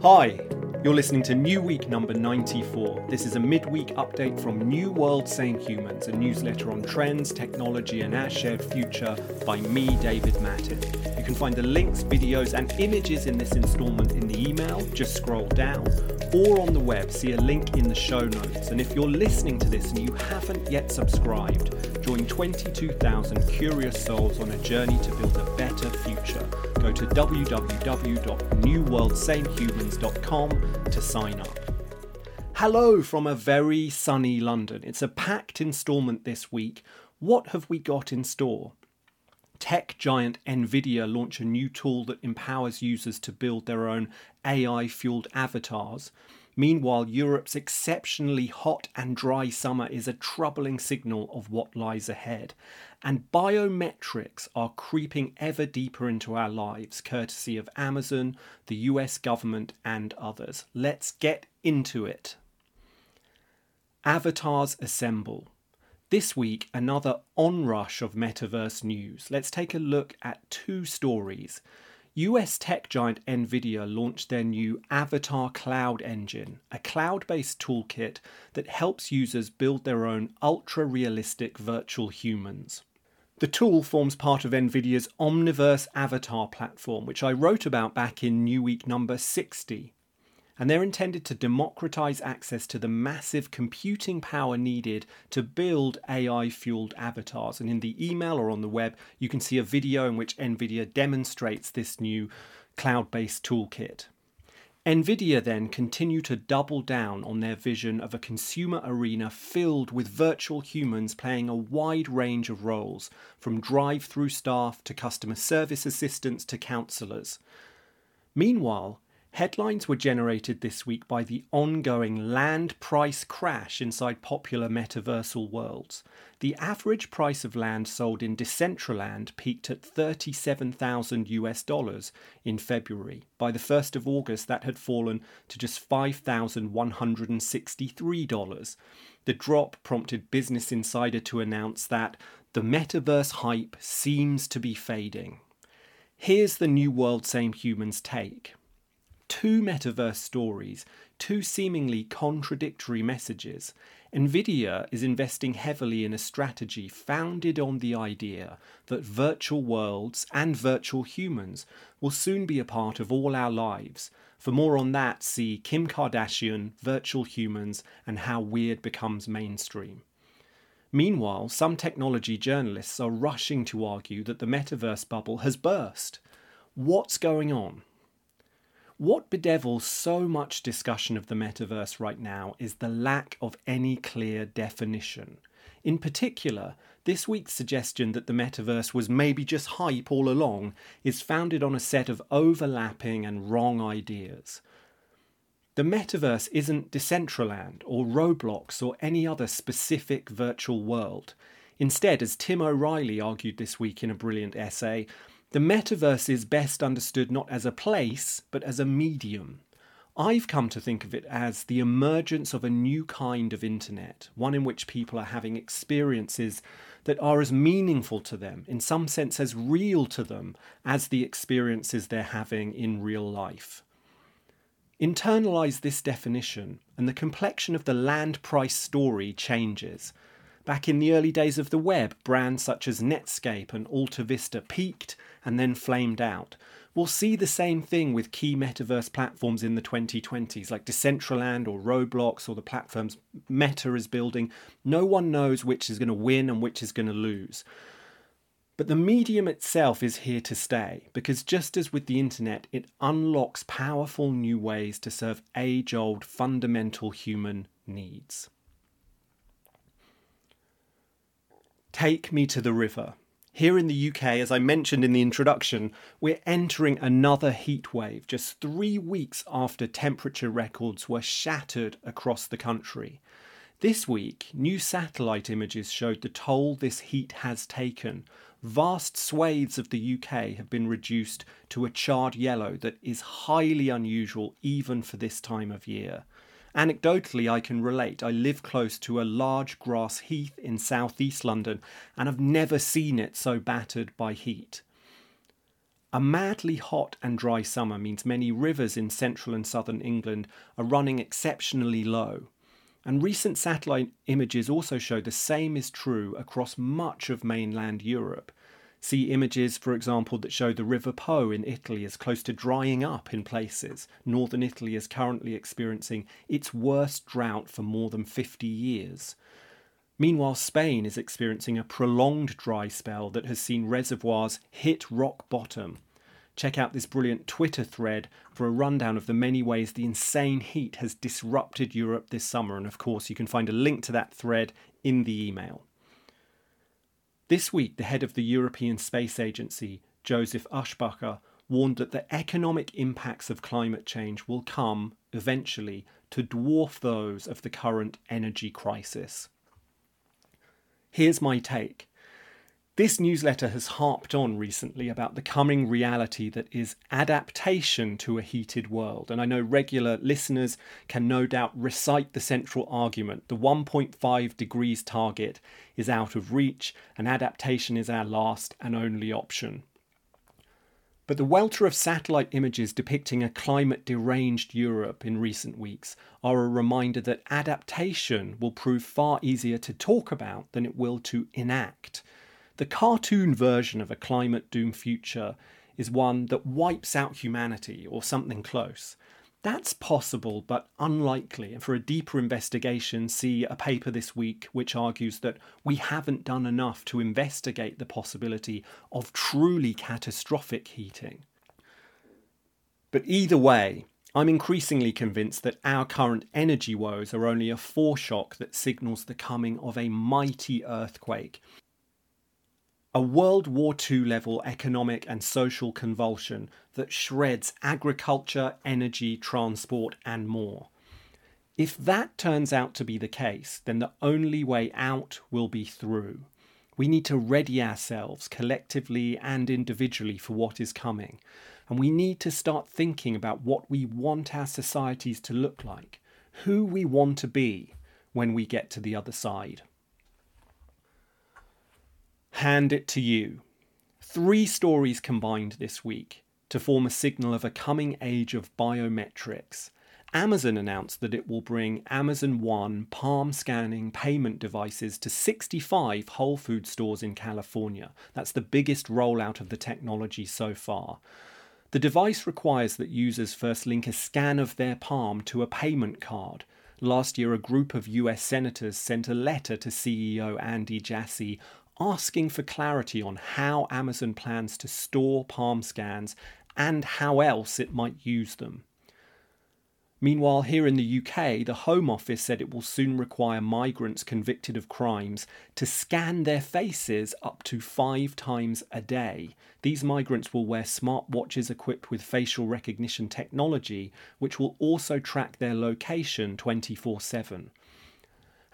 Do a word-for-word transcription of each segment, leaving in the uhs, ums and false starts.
Hi, you're listening to New Week number ninety-four. This is a midweek update from New World Same Humans, a newsletter on trends, technology and our shared future by me, David Mattin. You can find the links, videos and images in this instalment in the email, just scroll down, or on the web, see a link in the show notes. And if you're listening to this and you haven't yet subscribed, join twenty-two thousand curious souls on a journey to build a better future. Go to w w w dot new world same humans dot com to sign up. Hello from a very sunny London. It's a packed instalment this week. What have we got in store? Tech giant NVIDIA launched a new tool that empowers users to build their own A I-fueled avatars. Meanwhile, Europe's exceptionally hot and dry summer is a troubling signal of what lies ahead. And biometrics are creeping ever deeper into our lives, courtesy of Amazon, the U S government and others. Let's get into it. Avatars assemble. This week, another onrush of metaverse news. Let's take a look at two stories. U S tech giant NVIDIA launched their new Avatar Cloud Engine, a cloud-based toolkit that helps users build their own ultra-realistic virtual humans. The tool forms part of NVIDIA's Omniverse Avatar platform, which I wrote about back in New Week number sixty. And they're intended to democratise access to the massive computing power needed to build A I-fueled avatars. And in the email or on the web, you can see a video in which NVIDIA demonstrates this new cloud-based toolkit. NVIDIA then continue to double down on their vision of a consumer arena filled with virtual humans playing a wide range of roles, from drive-through staff to customer service assistants to counsellors. Meanwhile, headlines were generated this week by the ongoing land price crash inside popular metaversal worlds. The average price of land sold in Decentraland peaked at thirty-seven thousand US dollars in February. By the first of August, that had fallen to just five thousand one hundred sixty-three dollars. The drop prompted Business Insider to announce that the metaverse hype seems to be fading. Here's the New World Same Humans take. Two metaverse stories, two seemingly contradictory messages. NVIDIA is investing heavily in a strategy founded on the idea that virtual worlds and virtual humans will soon be a part of all our lives. For more on that, see Kim Kardashian, virtual humans, and how weird becomes mainstream. Meanwhile, some technology journalists are rushing to argue that the metaverse bubble has burst. What's going on? What bedevils so much discussion of the metaverse right now is the lack of any clear definition. In particular, this week's suggestion that the metaverse was maybe just hype all along is founded on a set of overlapping and wrong ideas. The metaverse isn't Decentraland or Roblox or any other specific virtual world. Instead, as Tim O'Reilly argued this week in a brilliant essay, the metaverse is best understood not as a place, but as a medium. I've come to think of it as the emergence of a new kind of internet, one in which people are having experiences that are as meaningful to them, in some sense as real to them, as the experiences they're having in real life. Internalise this definition, and the complexion of the land price story changes. Back in the early days of the web, brands such as Netscape and AltaVista peaked and then flamed out. We'll see the same thing with key metaverse platforms in the twenty twenties, like Decentraland or Roblox or the platforms Meta is building. No one knows which is going to win and which is going to lose. But the medium itself is here to stay, because just as with the internet, it unlocks powerful new ways to serve age-old fundamental human needs. Take me to the river. Here in the U K, as I mentioned in the introduction, we're entering another heatwave just three weeks after temperature records were shattered across the country. This week, new satellite images showed the toll this heat has taken. Vast swathes of the U K have been reduced to a charred yellow that is highly unusual even for this time of year. Anecdotally, I can relate. I live close to a large grass heath in southeast London and I've never seen it so battered by heat. A madly hot and dry summer means many rivers in central and southern England are running exceptionally low. And recent satellite images also show the same is true across much of mainland Europe. See images, for example, that show the River Po in Italy is close to drying up in places. Northern Italy is currently experiencing its worst drought for more than fifty years. Meanwhile, Spain is experiencing a prolonged dry spell that has seen reservoirs hit rock bottom. Check out this brilliant Twitter thread for a rundown of the many ways the insane heat has disrupted Europe this summer, and of course you can find a link to that thread in the email. This week, the head of the European Space Agency, Joseph Aschbacher, warned that the economic impacts of climate change will come, eventually, to dwarf those of the current energy crisis. Here's my take. This newsletter has harped on recently about the coming reality that is adaptation to a heated world, and I know regular listeners can no doubt recite the central argument. The one point five degrees target is out of reach, and adaptation is our last and only option. But the welter of satellite images depicting a climate-deranged Europe in recent weeks are a reminder that adaptation will prove far easier to talk about than it will to enact. The cartoon version of a climate doom future is one that wipes out humanity or something close. That's possible but unlikely, and for a deeper investigation, see a paper this week which argues that we haven't done enough to investigate the possibility of truly catastrophic heating. But either way, I'm increasingly convinced that our current energy woes are only a foreshock that signals the coming of a mighty earthquake. A World War Two level economic and social convulsion that shreds agriculture, energy, transport, and more. If that turns out to be the case, then the only way out will be through. We need to ready ourselves collectively and individually for what is coming, and we need to start thinking about what we want our societies to look like, who we want to be when we get to the other side. Hand it to you. Three stories combined this week to form a signal of a coming age of biometrics. Amazon announced that it will bring Amazon One palm scanning payment devices to sixty-five Whole Foods stores in California. That's the biggest rollout of the technology so far. The device requires that users first link a scan of their palm to a payment card. Last year, a group of U S senators sent a letter to C E O Andy Jassy asking for clarity on how Amazon plans to store palm scans and how else it might use them. Meanwhile, here in the U K, the Home Office said it will soon require migrants convicted of crimes to scan their faces up to five times a day. These migrants will wear smartwatches equipped with facial recognition technology, which will also track their location twenty-four seven.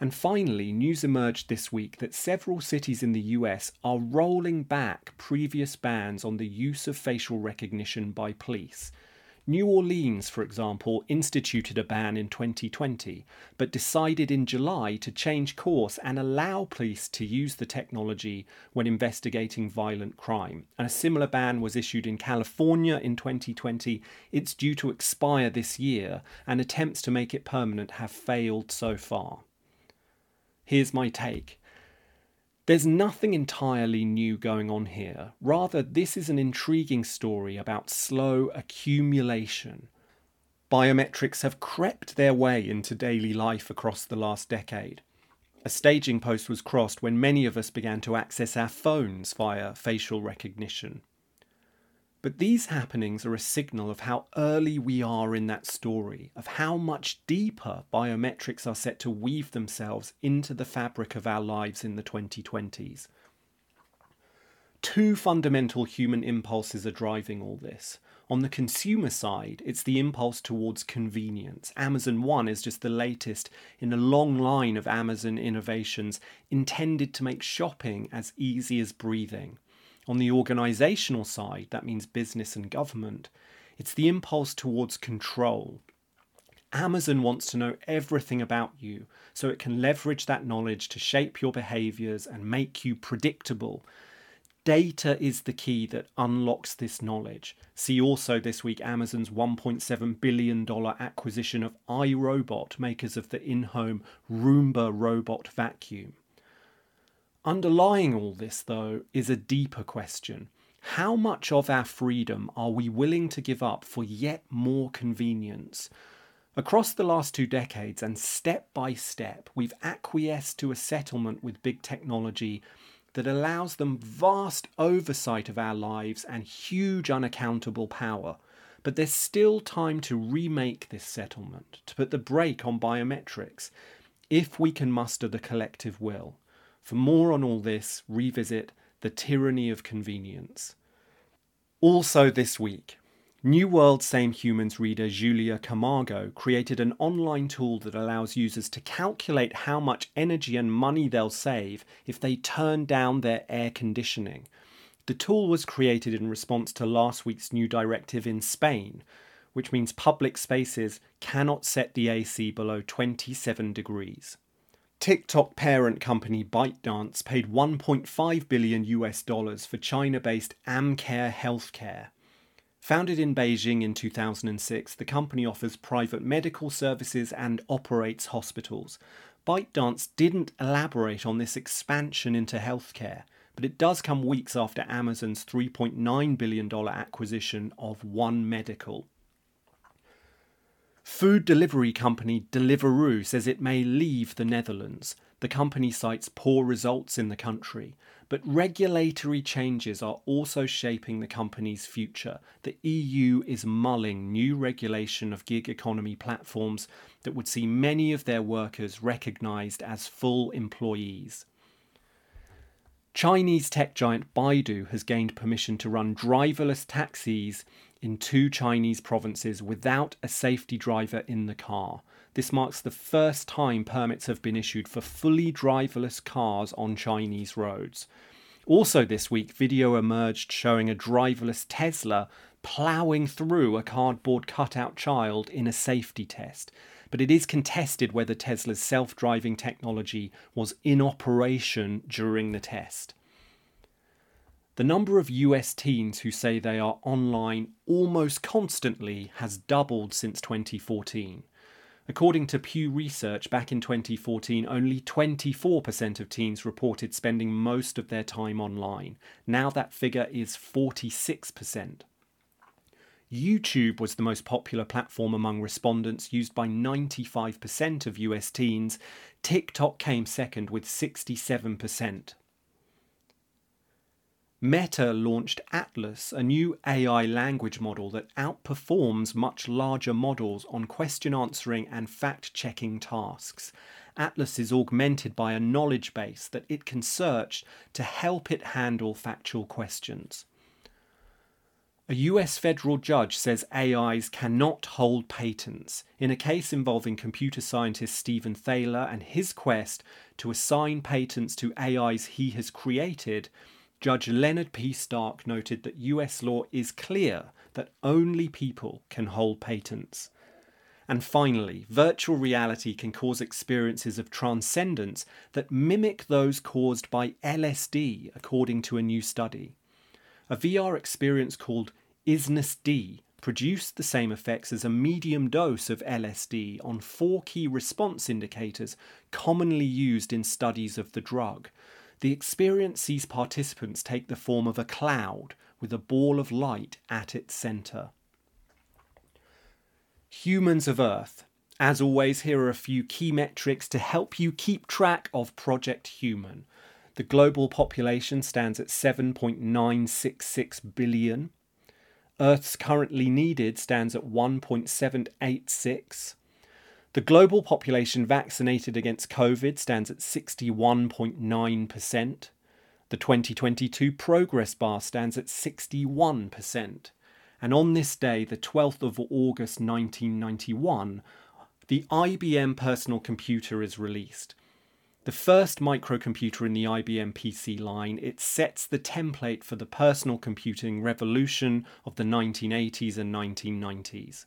And finally, news emerged this week that several cities in the U S are rolling back previous bans on the use of facial recognition by police. New Orleans, for example, instituted a ban in twenty twenty, but decided in July to change course and allow police to use the technology when investigating violent crime. And a similar ban was issued in California in twenty twenty. It's due to expire this year, and attempts to make it permanent have failed so far. Here's my take. There's nothing entirely new going on here. Rather, this is an intriguing story about slow accumulation. Biometrics have crept their way into daily life across the last decade. A staging post was crossed when many of us began to access our phones via facial recognition. But these happenings are a signal of how early we are in that story, of how much deeper biometrics are set to weave themselves into the fabric of our lives in the twenty twenties. Two fundamental human impulses are driving all this. On the consumer side, it's the impulse towards convenience. Amazon One is just the latest in a long line of Amazon innovations intended to make shopping as easy as breathing. On the organisational side, that means business and government, it's the impulse towards control. Amazon wants to know everything about you, so it can leverage that knowledge to shape your behaviours and make you predictable. Data is the key that unlocks this knowledge. See also this week Amazon's one point seven billion dollars acquisition of iRobot, makers of the in-home Roomba robot vacuum. Underlying all this, though, is a deeper question. How much of our freedom are we willing to give up for yet more convenience? Across the last two decades, and step by step, we've acquiesced to a settlement with big technology that allows them vast oversight of our lives and huge unaccountable power. But there's still time to remake this settlement, to put the brake on biometrics, if we can muster the collective will. For more on all this, revisit The Tyranny of Convenience. Also this week, New World Same Humans reader Julia Camargo created an online tool that allows users to calculate how much energy and money they'll save if they turn down their air conditioning. The tool was created in response to last week's new directive in Spain, which means public spaces cannot set the A C below twenty-seven degrees. TikTok parent company ByteDance paid one point five billion US dollars for China-based Amcare Healthcare. Founded in Beijing in two thousand six, the company offers private medical services and operates hospitals. ByteDance didn't elaborate on this expansion into healthcare, but it does come weeks after Amazon's three point nine billion dollars acquisition of One Medical. Food delivery company Deliveroo says it may leave the Netherlands. The company cites poor results in the country. But regulatory changes are also shaping the company's future. The E U is mulling new regulation of gig economy platforms that would see many of their workers recognised as full employees. Chinese tech giant Baidu has gained permission to run driverless taxis in two Chinese provinces without a safety driver in the car. This marks the first time permits have been issued for fully driverless cars on Chinese roads. Also this week, video emerged showing a driverless Tesla ploughing through a cardboard cutout child in a safety test. But it is contested whether Tesla's self-driving technology was in operation during the test. The number of U S teens who say they are online almost constantly has doubled since twenty fourteen. According to Pew Research, back in twenty fourteen, only twenty-four percent of teens reported spending most of their time online. Now that figure is forty-six percent. YouTube was the most popular platform among respondents, used by ninety-five percent of U S teens. TikTok came second with sixty-seven percent. Meta launched Atlas, a new A I language model that outperforms much larger models on question answering and fact-checking tasks. Atlas is augmented by a knowledge base that it can search to help it handle factual questions. A U S federal judge says A Is cannot hold patents in a case involving computer scientist Stephen Thaler and his quest to assign patents to A Is he has created. Judge Leonard P. Stark noted that U S law is clear that only people can hold patents. And finally, virtual reality can cause experiences of transcendence that mimic those caused by L S D, according to a new study. A V R experience called Isness D produced the same effects as a medium dose of L S D on four key response indicators commonly used in studies of the drug. The experience sees participants take the form of a cloud with a ball of light at its centre. Humans of Earth. As always, here are a few key metrics to help you keep track of Project Human. The global population stands at seven point nine six six billion. Earth's currently needed stands at one point seven eight six. The global population vaccinated against COVID stands at sixty-one point nine percent. The twenty twenty-two progress bar stands at sixty-one percent. And on this day, the twelfth of August nineteen ninety-one, the I B M personal computer is released. The first microcomputer in the I B M P C line, it sets the template for the personal computing revolution of the nineteen eighties and nineteen nineties.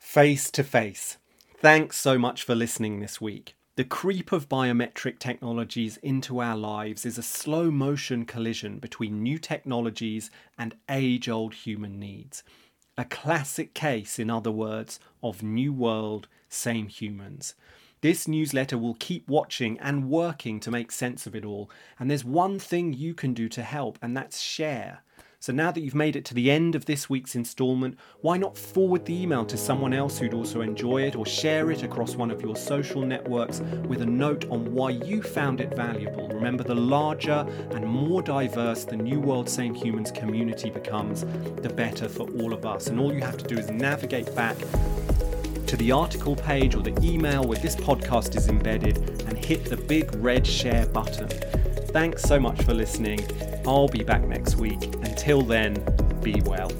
Face to face. Thanks so much for listening this week. The creep of biometric technologies into our lives is a slow-motion collision between new technologies and age-old human needs. A classic case, in other words, of New World Same Humans. This newsletter will keep watching and working to make sense of it all. And there's one thing you can do to help, and that's share. So now that you've made it to the end of this week's instalment, why not forward the email to someone else who'd also enjoy it, or share it across one of your social networks with a note on why you found it valuable. Remember, the larger and more diverse the New World Same Humans community becomes, the better for all of us. And all you have to do is navigate back to the article page or the email where this podcast is embedded and hit the big red share button. Thanks so much for listening. I'll be back next week. Until then, be well.